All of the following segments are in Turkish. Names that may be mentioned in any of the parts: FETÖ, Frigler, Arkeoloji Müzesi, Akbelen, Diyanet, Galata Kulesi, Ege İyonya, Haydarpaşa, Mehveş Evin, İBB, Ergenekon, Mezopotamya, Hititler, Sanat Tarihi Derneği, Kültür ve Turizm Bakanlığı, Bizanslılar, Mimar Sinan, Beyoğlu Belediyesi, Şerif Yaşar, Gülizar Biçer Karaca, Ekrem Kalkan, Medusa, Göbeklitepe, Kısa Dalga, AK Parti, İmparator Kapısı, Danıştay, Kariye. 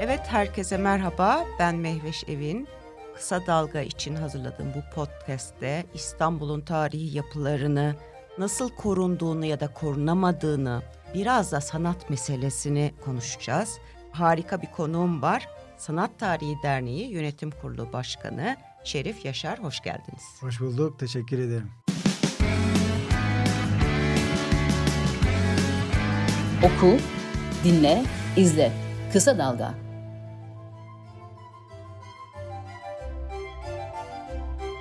Evet, herkese merhaba. Ben Mehveş Evin. Kısa Dalga için hazırladığım bu podcast'te İstanbul'un tarihi yapılarını, nasıl korunduğunu ya da korunamadığını, biraz da sanat meselesini konuşacağız. Harika bir konuğum var. Sanat Tarihi Derneği Yönetim Kurulu Başkanı Şerif Yaşar, hoş geldiniz. Hoş bulduk, teşekkür ederim. Oku, dinle, izle. Kısa Dalga.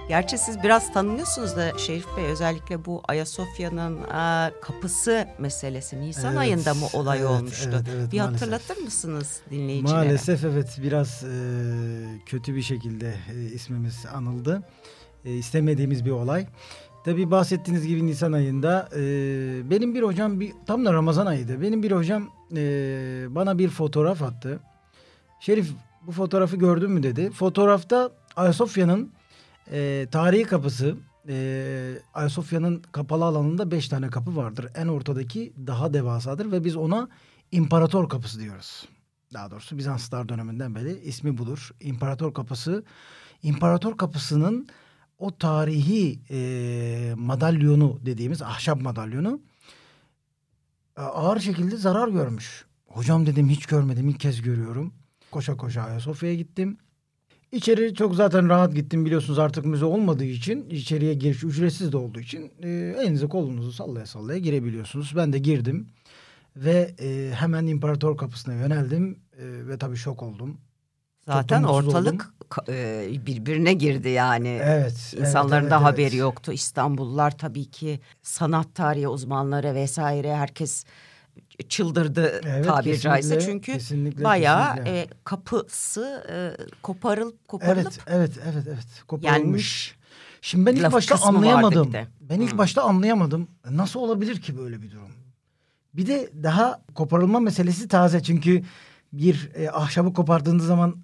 Gerçi siz biraz tanınıyorsunuz da Şerif Bey, özellikle bu Ayasofya'nın kapısı meselesi Nisan ayında mı olay olmuştu? Evet, bir maalesef. Hatırlatır mısınız dinleyicilere? Maalesef evet, biraz kötü bir şekilde ismimiz anıldı. İstemediğimiz bir olay. Tabii bahsettiğiniz gibi Nisan ayında benim bir hocam, tam da Ramazan ayıydı. Benim bir hocam bana bir fotoğraf attı. Şerif, bu fotoğrafı gördün mü dedi. Fotoğrafta Ayasofya'nın tarihi kapısı, Ayasofya'nın kapalı alanında 5 tane kapı vardır. En ortadaki daha devasadır ve biz ona İmparator Kapısı diyoruz. Daha doğrusu Bizanslılar döneminden beri ismi budur. İmparator Kapısı, İmparator Kapısı'nın o tarihi madalyonu dediğimiz ahşap madalyonu ağır şekilde zarar görmüş. Hocam dedim, hiç görmedim, ilk kez görüyorum. Koşa koşa Ayasofya'ya gittim. İçeri çok zaten rahat gittim, biliyorsunuz artık müze olmadığı için, içeriye giriş ücretsiz de olduğu için elinizi kolunuzu sallaya sallaya girebiliyorsunuz. Ben de girdim ve hemen İmparator Kapısı'na yöneldim ve tabii şok oldum. Zaten ortalık birbirine girdi yani. Evet. İnsanların da haberi yoktu. İstanbullular tabii ki, sanat tarihi uzmanları vesaire, herkes çıldırdı tabiri caizse. Çünkü bayağı kapısı koparılıp. Evet. Koparılmış. Şimdi ben ilk başta anlayamadım. Nasıl olabilir ki böyle bir durum? Bir de daha koparılma meselesi taze. Çünkü bir ahşabı kopardığınız zaman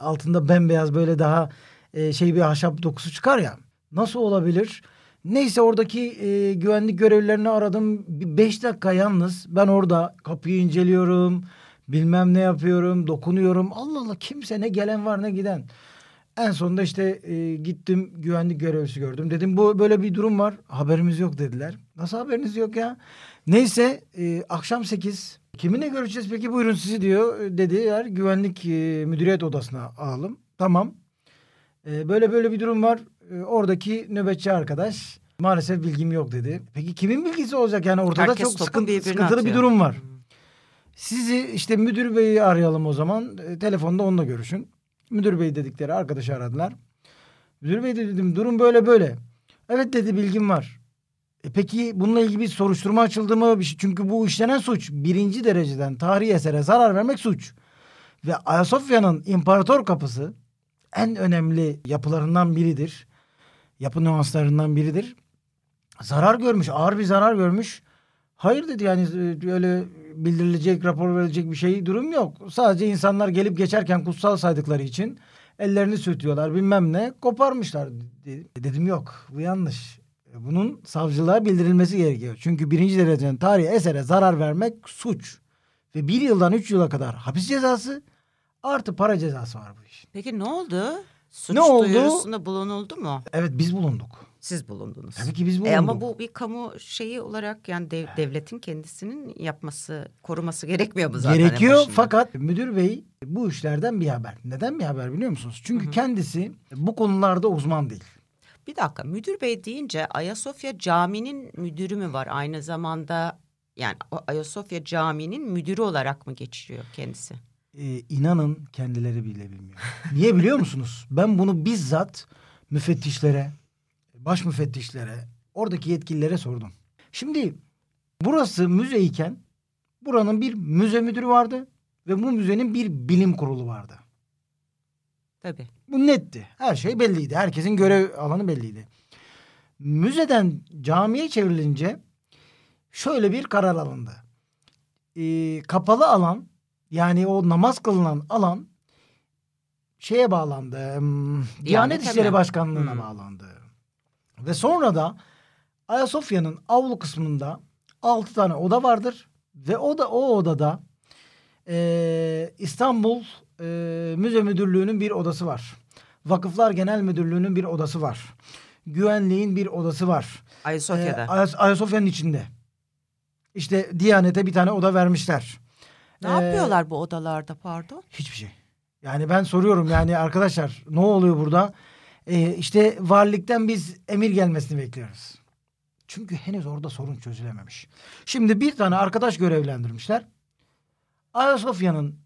altında bembeyaz böyle daha bir ahşap dokusu çıkar ya. Nasıl olabilir? Neyse, oradaki güvenlik görevlilerini aradım. 5 dakika yalnız ben orada kapıyı inceliyorum. Bilmem ne yapıyorum. Dokunuyorum. Allah Allah, kimse, ne gelen var ne giden. En sonunda gittim, güvenlik görevlisi gördüm. Dedim bu böyle bir durum var. Haberimiz yok dediler. Nasıl haberiniz yok ya? Neyse akşam 8. Kiminle görüşeceğiz peki, buyurun sizi diyor dediler. Güvenlik müdüriyet odasına alalım. Tamam. Böyle bir durum var. Oradaki nöbetçi arkadaş maalesef bilgim yok dedi. Peki kimin bilgisi olacak yani, ortada herkes çok sıkıntılı bir durum var. Sizi müdür beyi arayalım o zaman. Telefonda onunla görüşün. Müdür bey dedikleri arkadaşı aradılar. Müdür bey dedim, durum böyle. Evet dedi, bilgim var. Peki bununla ilgili bir soruşturma açıldı mı? Çünkü bu işlenen suç 1. dereceden tarihi esere zarar vermek suç. Ve Ayasofya'nın İmparator Kapısı en önemli yapılarından biridir. Yapı nüanslarından biridir. Zarar görmüş, ağır bir zarar görmüş. Hayır dedi, yani öyle bildirilecek, rapor verilecek bir durum yok. Sadece insanlar gelip geçerken kutsal saydıkları için ellerini sürtüyorlar, bilmem ne, koparmışlar. Dedim yok, bu yanlış. Bunun savcılığa bildirilmesi gerekiyor. Çünkü 1. dereceden tarihi esere zarar vermek suç. Ve 1 yıldan 3 yıla kadar hapis cezası artı para cezası var bu işin. Peki ne oldu? Suç duyurusunda bulunuldu mu? Evet, biz bulunduk. Siz bulundunuz. Tabii ki biz bulunduk. Ama bu bir kamu olarak yani devletin kendisinin yapması, koruması gerekmiyor mu zaten? Gerekiyor, fakat müdür bey bu işlerden bir haber. Neden bir haber biliyor musunuz? Çünkü kendisi bu konularda uzman değil. Bir dakika, müdür bey deyince Ayasofya Camii'nin müdürü mü var? Aynı zamanda yani Ayasofya Camii'nin müdürü olarak mı geçiriyor kendisi? İnanın kendileri bile bilmiyor. Niye biliyor musunuz? Ben bunu bizzat müfettişlere, baş müfettişlere, oradaki yetkililere sordum. Şimdi burası müze iken buranın bir müze müdürü vardı ve bu müzenin bir bilim kurulu vardı. Tabii. Bu netti. Her şey belliydi. Herkesin görev alanı belliydi. Müzeden camiye çevrilince şöyle bir karar alındı. Kapalı alan, yani o namaz kılınan alan bağlandı. Diyanet İşleri Başkanlığı'na bağlandı. Ve sonra da Ayasofya'nın avlu kısmında 6 tane oda vardır. Ve o odada İstanbul Müze Müdürlüğü'nün bir odası var. Vakıflar Genel Müdürlüğü'nün bir odası var. Güvenliğin bir odası var. Ayasofya'da. Ayasofya'nın içinde. İşte Diyanet'e bir tane oda vermişler. Ne yapıyorlar bu odalarda pardon? Hiçbir şey. Yani ben soruyorum yani arkadaşlar ne oluyor burada? İşte valilikten biz emir gelmesini bekliyoruz. Çünkü henüz orada sorun çözülememiş. Şimdi bir tane arkadaş görevlendirmişler. Ayasofya'nın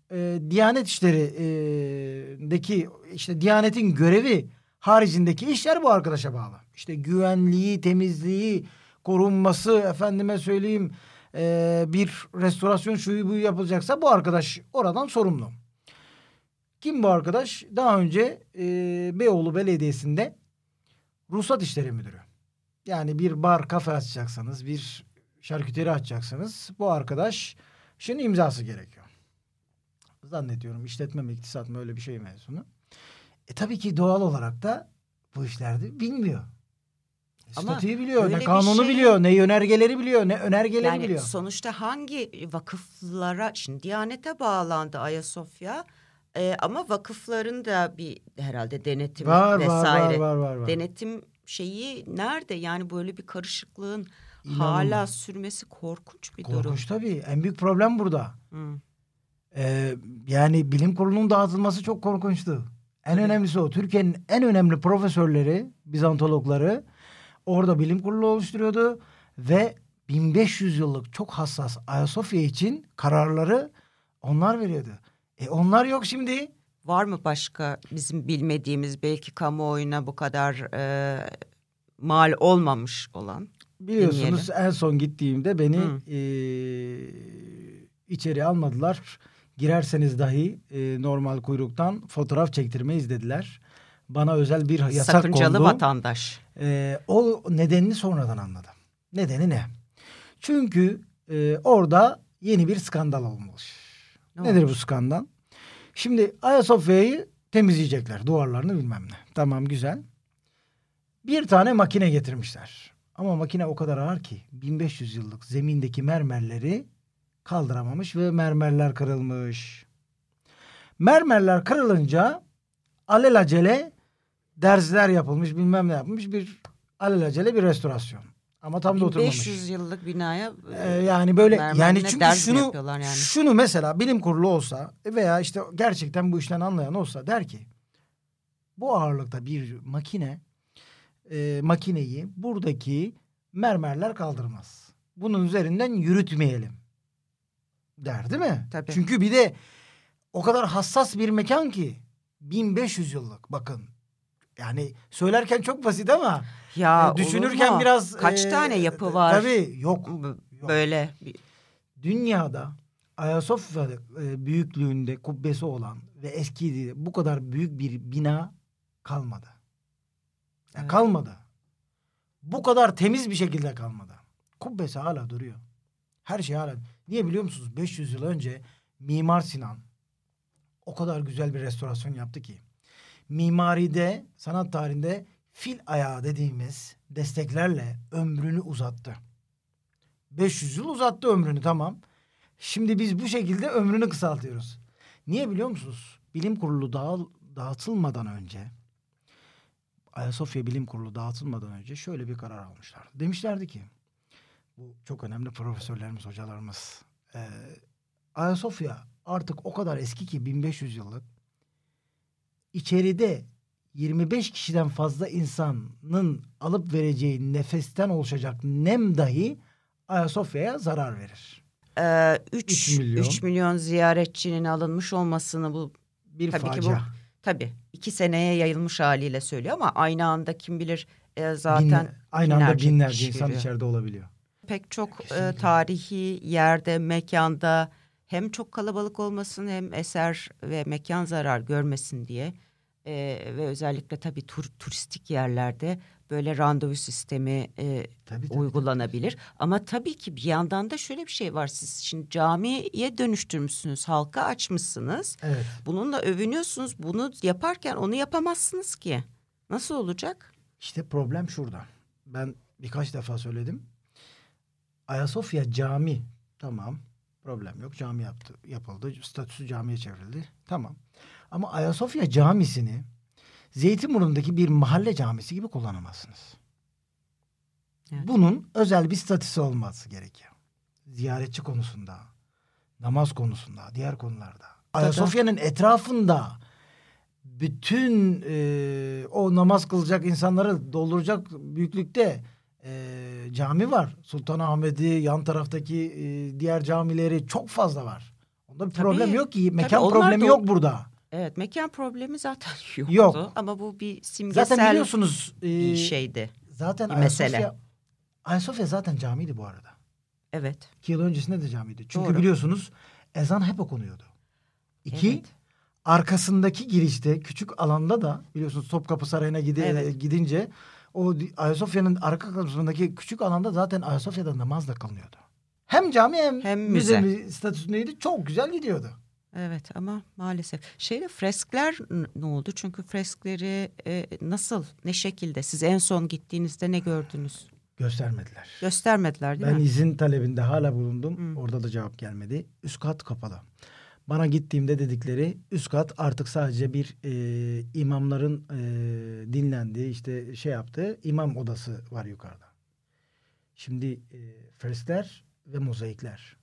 Diyanet işlerindeki işte Diyanet'in görevi haricindeki işler bu arkadaşa bağlı. İşte güvenliği, temizliği, korunması, efendime söyleyeyim bir restorasyon şuyu buyu yapılacaksa bu arkadaş oradan sorumlu. Kim bu arkadaş? Daha önce Beyoğlu Belediyesi'nde ruhsat işleri müdürü. Yani bir bar, kafe açacaksanız, bir şarküteri açacaksanız bu arkadaş şimdi imzası gerekiyor. Zannediyorum işletme mi, iktisat mı öyle bir şey mezunu. Tabii ki doğal olarak da bu işlerde bilmiyor. Statüyü biliyor, ne kanunu şey... biliyor, ne yönergeleri biliyor, ne önergeleri yani biliyor. Sonuçta hangi vakıflara, şimdi Diyanet'e bağlandı Ayasofya... ama vakıfların da bir herhalde denetimi var, vesaire var. Denetim şeyi nerede yani böyle bir karışıklığın hala sürmesi korkunç bir durum. Korkunç tabii en büyük problem burada. Yani bilim kurulunun dağıtılması çok korkunçtu. En önemlisi o. Türkiye'nin en önemli profesörleri, Bizantologları orada bilim kurulu oluşturuyordu ve 1500 yıllık çok hassas Ayasofya için kararları onlar veriyordu. Onlar yok şimdi. Var mı başka bizim bilmediğimiz belki kamuoyuna bu kadar mal olmamış olan? Biliyorsunuz dinleyelim. En son gittiğimde beni içeri almadılar. Girerseniz dahi normal kuyruktan fotoğraf çektirmeyiz dediler. Bana özel bir yasak kondu. Sakıncalı vatandaş. O nedenini sonradan anladım. Nedeni ne? Çünkü orada yeni bir skandal olmuş. Nedir bu skandal? Şimdi Ayasofya'yı temizleyecekler. Duvarlarını bilmem ne. Tamam güzel. Bir tane makine getirmişler. Ama makine o kadar ağır ki 1500 yıllık zemindeki mermerleri kaldıramamış ve mermerler kırılmış. Mermerler kırılınca alelacele derzler yapılmış bilmem ne yapılmış bir alelacele bir restorasyon. Ama tam da oturmamış. 500 yıllık binaya yani böyle yani çünkü şunu mesela bilim kurulu olsa veya işte gerçekten bu işten anlayan olsa der ki bu ağırlıkta bir makine makineyi buradaki mermerler kaldırmaz. Bunun üzerinden yürütmeyelim der değil mi? Tabii. Çünkü bir de o kadar hassas bir mekan ki 1500 yıllık bakın. Yani söylerken çok basit ama ya düşünürken biraz... Kaç tane yapı var? Tabii yok. Böyle. Dünyada Ayasofya büyüklüğünde kubbesi olan ve eski bu kadar büyük bir bina kalmadı. Yani evet. Kalmadı. Bu kadar temiz bir şekilde kalmadı. Kubbesi hala duruyor. Her şey hala. Niye biliyor musunuz? 500 yıl önce Mimar Sinan o kadar güzel bir restorasyon yaptı ki. Mimaride, sanat tarihinde fil ayağı dediğimiz desteklerle ömrünü uzattı. 500 yıl uzattı ömrünü tamam. Şimdi biz bu şekilde ömrünü kısaltıyoruz. Niye biliyor musunuz? Bilim kurulu dağıtılmadan önce, Ayasofya Bilim Kurulu dağıtılmadan önce şöyle bir karar almışlar. Demişlerdi ki, bu çok önemli profesörlerimiz, hocalarımız. Ayasofya artık o kadar eski ki 1500 yıllık. İçeride 25 kişiden fazla insanın alıp vereceği nefesten oluşacak nem dahi Ayasofya'ya zarar verir. 3 milyon ziyaretçinin alınmış olmasını bu bir tabii facia. Ki bu tabii 2 seneye yayılmış haliyle söylüyor ama aynı anda kim bilir zaten aynı anda binlerce insan içeride olabiliyor. Pek çok tarihi yerde, mekanda hem çok kalabalık olmasın hem eser ve mekan zarar görmesin diye ve özellikle tabii turistik yerlerde böyle randevu sistemi uygulanabilir. Tabii. Ama tabii ki bir yandan da şöyle bir şey var. Siz şimdi camiye dönüştürmüşsünüz, halka açmışsınız. Evet. Bununla övünüyorsunuz. Bunu yaparken onu yapamazsınız ki. Nasıl olacak? İşte problem şurada. Ben birkaç defa söyledim. Ayasofya cami tamam. Problem yok. Cami yapıldı. Statüsü camiye çevrildi. Tamam. Ama Ayasofya camisini Zeytinburnu'ndaki bir mahalle camisi gibi kullanamazsınız. Evet. Bunun özel bir statüsü olması gerekiyor. Ziyaretçi konusunda, namaz konusunda, diğer konularda. Ayasofya'nın etrafında bütün o namaz kılacak insanları dolduracak büyüklükte cami var. Sultanahmet'i, yan taraftaki diğer camileri çok fazla var. Onda bir problem yok ki. Mekan problemi yok burada. Evet, mekan problemi zaten yoktu. Yok. Ama bu bir simgesel zaten biliyorsunuz, bir şeydi. Zaten Ayasofya zaten camiydi bu arada. Evet. 2 yıl öncesinde de camiydi. Çünkü biliyorsunuz ezan hep okunuyordu. 2 Evet. Arkasındaki girişte küçük alanda da biliyorsunuz Topkapı Sarayı'na gidince o Ayasofya'nın arka kısmındaki küçük alanda zaten Ayasofya'da namaz da kılınıyordu. Hem cami hem müze statüsündeydi. Çok güzel gidiyordu. Evet ama maalesef. Freskler ne oldu? Çünkü freskleri nasıl, ne şekilde? Siz en son gittiğinizde ne gördünüz? Göstermediler. Göstermediler değil mi? Ben izin talebinde hala bulundum. Orada da cevap gelmedi. Üst kat kapalı. Bana gittiğimde dedikleri üst kat artık sadece bir imamların dinlendiği yaptığı imam odası var yukarıda. Şimdi freskler ve mozaikler.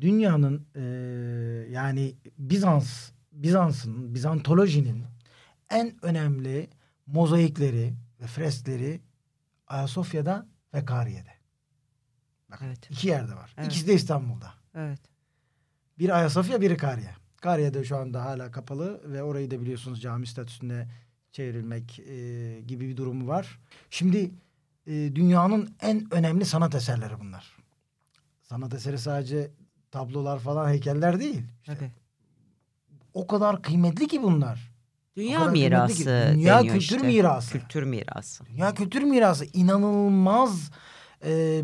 Dünyanın yani Bizans'ın, Bizantolojinin en önemli mozaikleri ve freskleri Ayasofya'da ve Kariye'de. Bak, evet. 2 yerde var. Evet. İkisi de İstanbul'da. Evet. Biri Ayasofya, biri Kariye. Kariye'de şu anda hala kapalı ve orayı da biliyorsunuz cami statüsüne çevrilmek gibi bir durumu var. Şimdi dünyanın en önemli sanat eserleri bunlar. Sanat eseri sadece tablolar falan, heykeller değil. Evet. O kadar kıymetli ki bunlar. Dünya mirası deniyor. Dünya kültür mirası. Kültür mirası. Dünya kültür mirası. İnanılmaz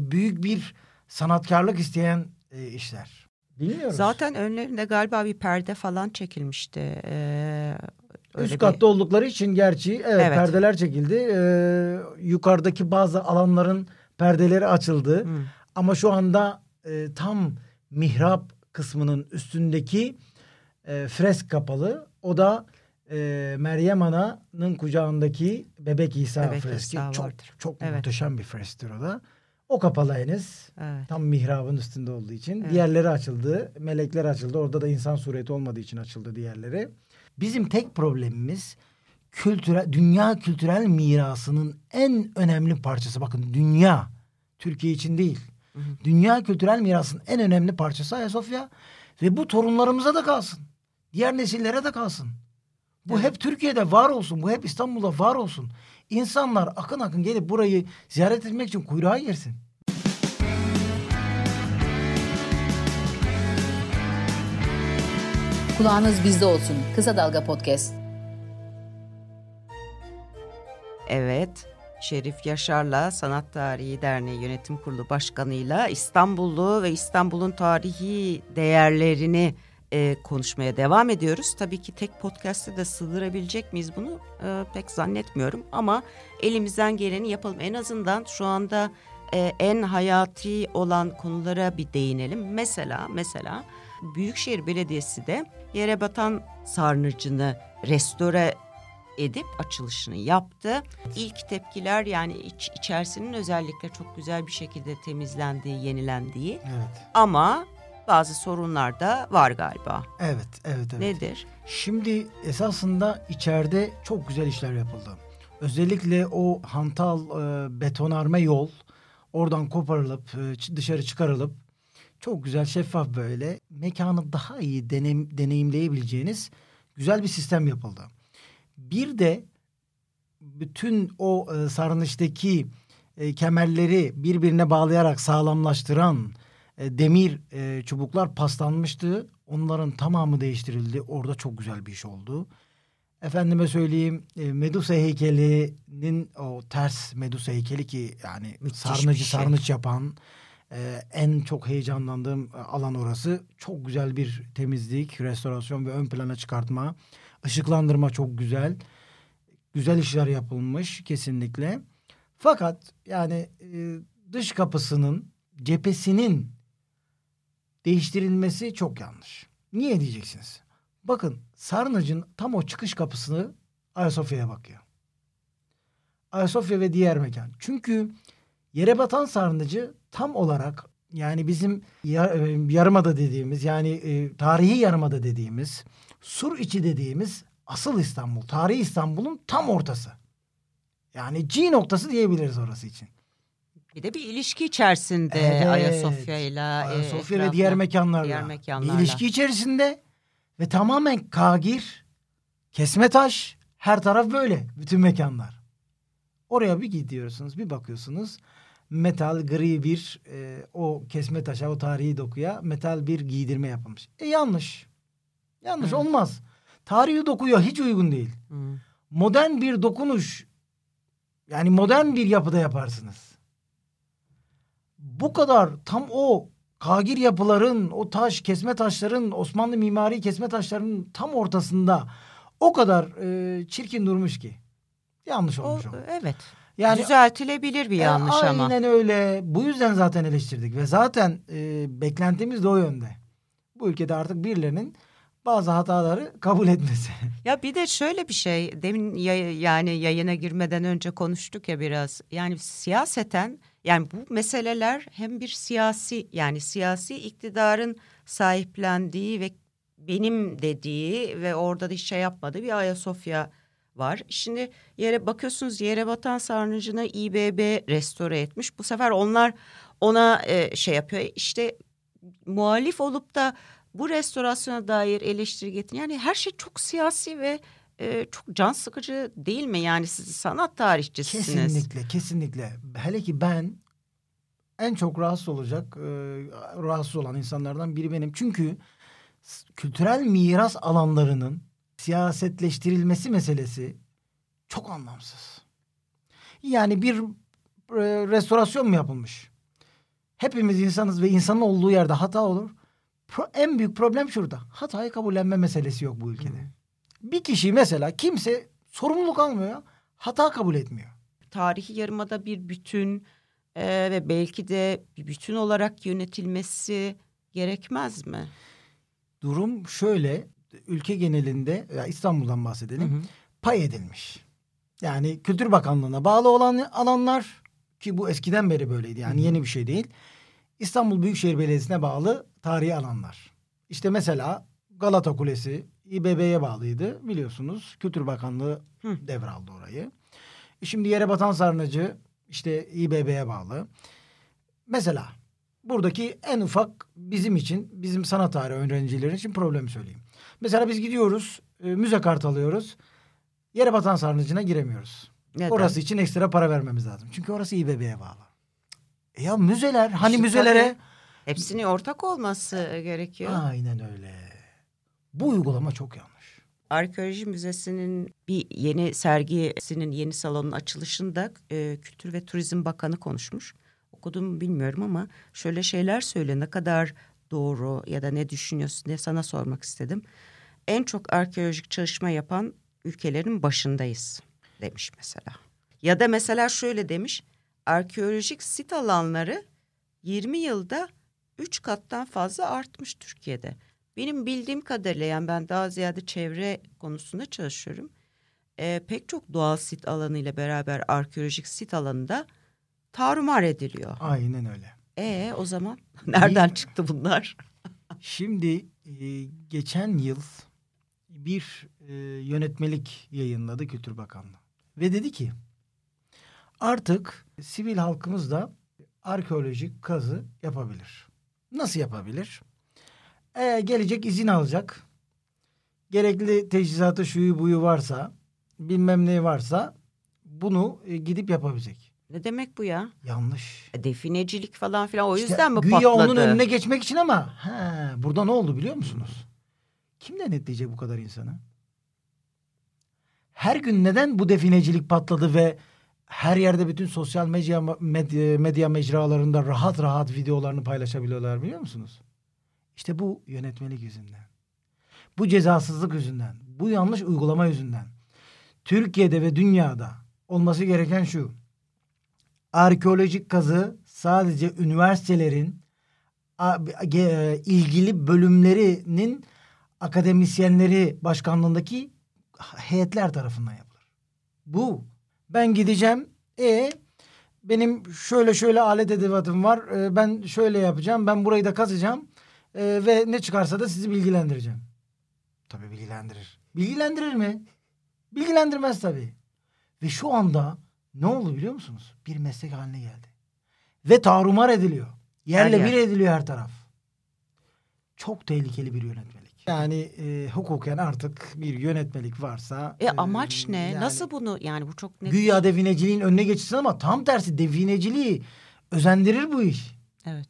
büyük bir sanatkarlık isteyen işler. Bilmiyoruz. Zaten önlerinde galiba bir perde falan çekilmişti. Üst katta oldukları için gerçi perdeler çekildi. Yukarıdaki bazı alanların perdeleri açıldı. Ama şu anda tam mihrap kısmının üstündeki fresk kapalı. O da Meryem Ana'nın kucağındaki Bebek İsa freski. Çok, çok muhteşem bir fresktir o da. O kapalı henüz. Evet. Tam mihrabın üstünde olduğu için. Evet. Diğerleri açıldı. Melekler açıldı. Orada da insan sureti olmadığı için açıldı diğerleri. Bizim tek problemimiz dünya kültürel mirasının en önemli parçası. Bakın dünya. Türkiye için değil. Hı hı. Dünya kültürel mirasının en önemli parçası Ayasofya. Ve bu torunlarımıza da kalsın. Diğer nesillere de kalsın. Bu hep Türkiye'de var olsun. Bu hep İstanbul'da var olsun. İnsanlar akın akın gelip burayı ziyaret etmek için kuyruğa girsin. Kulağınız bizde olsun. Kısa Dalga Podcast. Evet, Şerif Yaşar'la Sanat Tarihi Derneği Yönetim Kurulu Başkanı'yla İstanbul'u ve İstanbul'un tarihi değerlerini konuşmaya devam ediyoruz. Tabii ki tek podcast'te de sığdırabilecek miyiz bunu pek zannetmiyorum ama elimizden geleni yapalım. En azından şu anda en hayati olan konulara bir değinelim. Mesela Büyükşehir Belediyesi de Yerebatan Sarnıcı'nı restore edip açılışını yaptı. İlk tepkiler yani içerisinin özellikle çok güzel bir şekilde temizlendiği, yenilendiği. Evet. Ama bazı sorunlar da var galiba. Evet. Nedir? Şimdi esasında içeride çok güzel işler yapıldı. Özellikle o hantal betonarme yol oradan koparılıp dışarı çıkarılıp çok güzel şeffaf böyle mekanı daha iyi deneyimleyebileceğiniz güzel bir sistem yapıldı. Bir de bütün o sarnıçtaki kemerleri birbirine bağlayarak sağlamlaştıran demir çubuklar paslanmıştı. Onların tamamı değiştirildi. Orada çok güzel bir iş oldu. Efendime söyleyeyim Medusa heykelinin o ters Medusa heykeli ki yani sarnıç yapan en çok heyecanlandığım alan orası. Çok güzel bir temizlik, restorasyon ve ön plana çıkartma. Işıklandırma çok güzel. Güzel işler yapılmış kesinlikle. Fakat yani dış kapısının cephesinin değiştirilmesi çok yanlış. Niye diyeceksiniz? Bakın, Sarnıcı'nın tam o çıkış kapısını Ayasofya'ya bakıyor. Ayasofya ve diğer mekan. Çünkü Yerebatan Sarnıcı tam olarak, yani bizim yarımada dediğimiz, yani tarihi yarımada dediğimiz, sur içi dediğimiz asıl İstanbul, tarihi İstanbul'un tam ortası. Yani G noktası diyebiliriz orası için. Bir de bir ilişki içerisinde, evet, Ayasofya ve diğer mekanlarla. Bir ilişki içerisinde ve tamamen kagir, kesme taş, her taraf böyle, bütün mekanlar. Oraya bir gidiyorsunuz, bir bakıyorsunuz, metal gri bir o kesme taşa, o tarihi dokuya metal bir giydirme yapılmış. Yanlış Hı. Olmaz. Tarihi dokuya hiç uygun değil. Hı. Modern bir dokunuş, yani modern bir yapıda yaparsınız. Bu kadar tam o kagir yapıların, o taş kesme taşların, Osmanlı mimari kesme taşlarının tam ortasında o kadar çirkin durmuş ki. Yanlış olmuş o. Evet. Yani düzeltilebilir bir yanlış ama. Aynen öyle. Bu yüzden zaten eleştirdik ve zaten beklentimiz de o yönde. Bu ülkede artık birilerinin bazı hataları kabul etmesi. Ya bir de şöyle bir şey, demin yani yayına girmeden önce konuştuk ya biraz. Yani siyaseten, yani bu meseleler hem bir siyasi, yani siyasi iktidarın sahiplendiği ve benim dediği ve orada da hiç şey yapmadığı bir Ayasofya var. Şimdi yere bakıyorsunuz, Yerebatan Sarnıcı'na İBB restore etmiş. Bu sefer onlar ona şey yapıyor. İşte muhalif olup da bu restorasyona dair eleştiri getirin. Yani her şey çok siyasi ve çok can sıkıcı değil mi? Yani siz sanat tarihçisiniz. Kesinlikle. Hele ki ben en çok rahatsız olan insanlardan biri benim. Çünkü kültürel miras alanlarının siyasetleştirilmesi meselesi çok anlamsız. Yani bir restorasyon mu yapılmış? Hepimiz insanız ve insanın olduğu yerde hata olur. En büyük problem şurada. Hatayı kabullenme meselesi yok bu ülkede. Hı. Bir kişi mesela, kimse sorumluluk almıyor. Hata kabul etmiyor. Tarihi yarımada bir bütün ve belki de bir bütün olarak yönetilmesi gerekmez mi? Durum şöyle. Ülke genelinde, İstanbul'dan bahsedelim, hı hı, pay edilmiş. Yani Kültür Bakanlığı'na bağlı olan alanlar, ki bu eskiden beri böyleydi, yani hı hı, yeni bir şey değil. İstanbul Büyükşehir Belediyesi'ne bağlı tarihi alanlar. İşte mesela Galata Kulesi İBB'ye bağlıydı, biliyorsunuz. Kültür Bakanlığı hı, devraldı orayı. Şimdi Yerebatan Sarnıcı işte İBB'ye bağlı. Mesela buradaki en ufak bizim için, bizim sanat tarihi öğrencileri için problemi söyleyeyim. Mesela biz gidiyoruz, müze kartı alıyoruz. Yerebatan Sarnıcı'na giremiyoruz. Neden? Orası için ekstra para vermemiz lazım. Çünkü orası İBB'ye bağlı. Ya müzeler, hani şu müzelere... Tabii, hepsini ortak olması gerekiyor. Aynen öyle. Bu uygulama çok yanlış. Arkeoloji Müzesi'nin bir yeni sergisinin yeni salonun açılışında Kültür ve Turizm Bakanı konuşmuş. Okudum bilmiyorum ama şöyle şeyler söylüyor. Ne kadar doğru ya da ne düşünüyorsun diye sana sormak istedim. En çok arkeolojik çalışma yapan ülkelerin başındayız demiş mesela. Ya da mesela şöyle demiş. Arkeolojik sit alanları 20 yılda 3 kattan fazla artmış Türkiye'de. Benim bildiğim kadarıyla, yani ben daha ziyade çevre konusunda çalışıyorum. Pek çok doğal sit alanı ile beraber arkeolojik sit alanında tarumar ediliyor. Aynen öyle. O zaman nereden çıktı bunlar? Şimdi geçen yıl bir yönetmelik yayınladı Kültür Bakanlığı. Ve dedi ki artık sivil halkımız da arkeolojik kazı yapabilir. Nasıl yapabilir? Gelecek, izin alacak. Gerekli teçhizatı, şuyu buyu varsa, bilmem ne varsa bunu gidip yapabilecek. Ne demek bu ya? Yanlış. Definecilik falan filan, o işte yüzden mi patladı? Güya onun önüne geçmek için ama burada ne oldu biliyor musunuz? Kim denetleyecek bu kadar insanı? Her gün neden bu definecilik patladı ve her yerde bütün sosyal medya mecralarında rahat rahat videolarını paylaşabiliyorlar biliyor musunuz? İşte bu yönetmelik yüzünden. Bu cezasızlık yüzünden. Bu yanlış uygulama yüzünden. Türkiye'de ve dünyada olması gereken şu. Arkeolojik kazı sadece üniversitelerin ilgili bölümlerinin akademisyenleri başkanlığındaki heyetler tarafından yapılır. Bu. Ben gideceğim. Benim şöyle alet edevatım var. Ben şöyle yapacağım. Ben burayı da kazacağım. Ve ne çıkarsa da sizi bilgilendireceğim. Tabii bilgilendirir. Bilgilendirir mi? Bilgilendirmez tabii. Ve şu anda ne oldu biliyor musunuz? Bir meslek haline geldi. Ve tarumar ediliyor. Yerle bir ediliyor her taraf. Çok tehlikeli bir yönetmelik. Yani hukuken artık bir yönetmelik varsa... amaç ne? Yani, nasıl bunu? Yani bu çok net. Güya devineciliğin önüne geçilsin ama tam tersi devineciliği özendirir bu iş. Evet.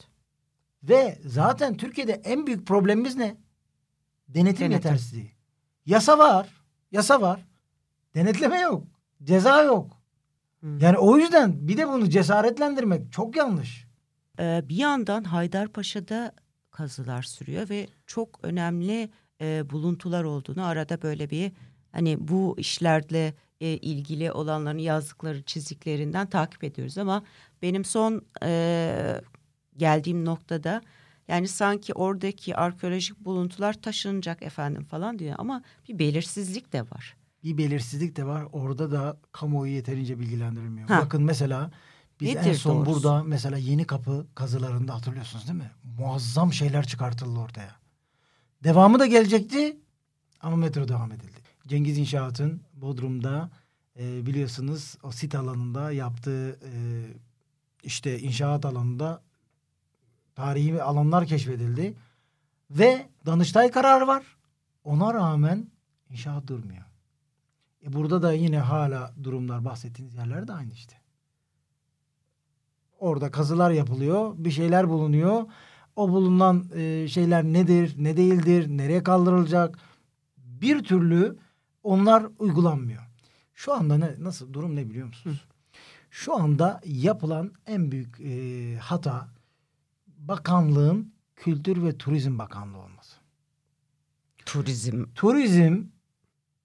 Ve zaten Türkiye'de en büyük problemimiz ne? Denetim yetersizliği. Yasa var. Denetleme yok. Ceza yok. Yani o yüzden bir de bunu cesaretlendirmek çok yanlış. Bir yandan Haydarpaşa'da kazılar sürüyor ve çok önemli buluntular olduğunu, arada böyle bir hani bu işlerle ilgili olanların yazdıkları çiziklerinden takip ediyoruz ama benim son geldiğim noktada yani sanki oradaki arkeolojik buluntular taşınacak efendim falan diyor ama bir belirsizlik de var. Bir belirsizlik de var. Orada da kamuoyu yeterince bilgilendirilmiyor. Ha. Bakın mesela biz nedir en son doğrusu? Burada mesela Yenikapı kazılarında hatırlıyorsunuz değil mi? Muazzam şeyler çıkartıldı ortaya. Devamı da gelecekti ama metro devam edildi. Cengiz İnşaat'ın Bodrum'da biliyorsunuz o sit alanında yaptığı işte inşaat alanında tarihi alanlar keşfedildi. Ve Danıştay kararı var. Ona rağmen inşaat durmuyor. Burada da yine hala durumlar bahsettiğiniz yerlerde aynı işte. Orada kazılar yapılıyor. Bir şeyler bulunuyor. O bulunan şeyler nedir, ne değildir, nereye kaldırılacak? Bir türlü onlar uygulanmıyor. Şu anda nasıl durum ne biliyor musunuz? Şu anda yapılan en büyük hata bakanlığın Kültür ve Turizm Bakanlığı olması. Turizm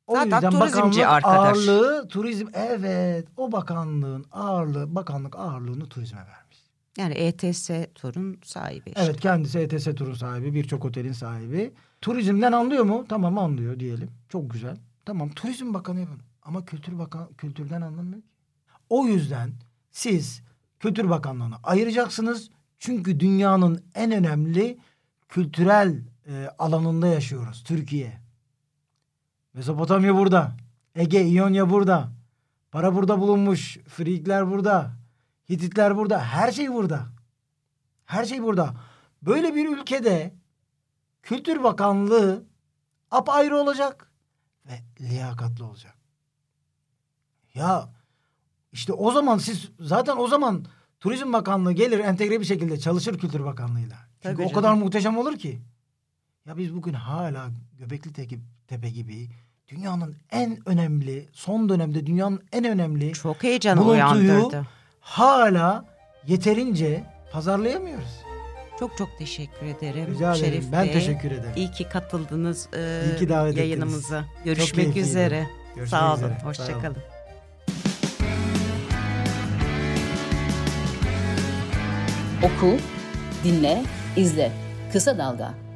o zaten yüzden bakanlığın ağırlığı turizm. Evet, o bakanlığın ağırlığı, bakanlık ağırlığını turizme vermiş. Yani ETS Tur'un sahibi. Işte. Evet, kendisi ETS Tur'un sahibi, birçok otelin sahibi. Turizmden anlıyor mu? Tamam, anlıyor diyelim. Çok güzel. Tamam, Turizm Bakanı yapın. Ama kültürden anlamıyor ki. O yüzden siz Kültür Bakanlığı'na ayıracaksınız. Çünkü dünyanın en önemli kültürel alanında yaşıyoruz. Türkiye. Mezopotamya burada. Ege İyonya burada. Para burada bulunmuş. Frigler burada. Hititler burada. Her şey burada. Böyle bir ülkede Kültür Bakanlığı apayrı olacak ve liyakatlı olacak. Ya işte o zaman siz zaten o zaman Turizm Bakanlığı gelir entegre bir şekilde çalışır Kültür Bakanlığı'yla. Çünkü tabii o kadar muhteşem olur ki. Ya biz bugün hala Göbeklitepe gibi dünyanın en önemli, son dönemde dünyanın en önemli çok heyecan uyandırdı. Hala yeterince pazarlayamıyoruz. Çok teşekkür ederim. Rica ederim. Şerif ben Bey, teşekkür ederim. İyi ki katıldınız yayınımıza. Ettiniz. Görüşmek üzere. Sağ olun. Hoşçakalın. Oku, dinle, izle. Kısa Dalga.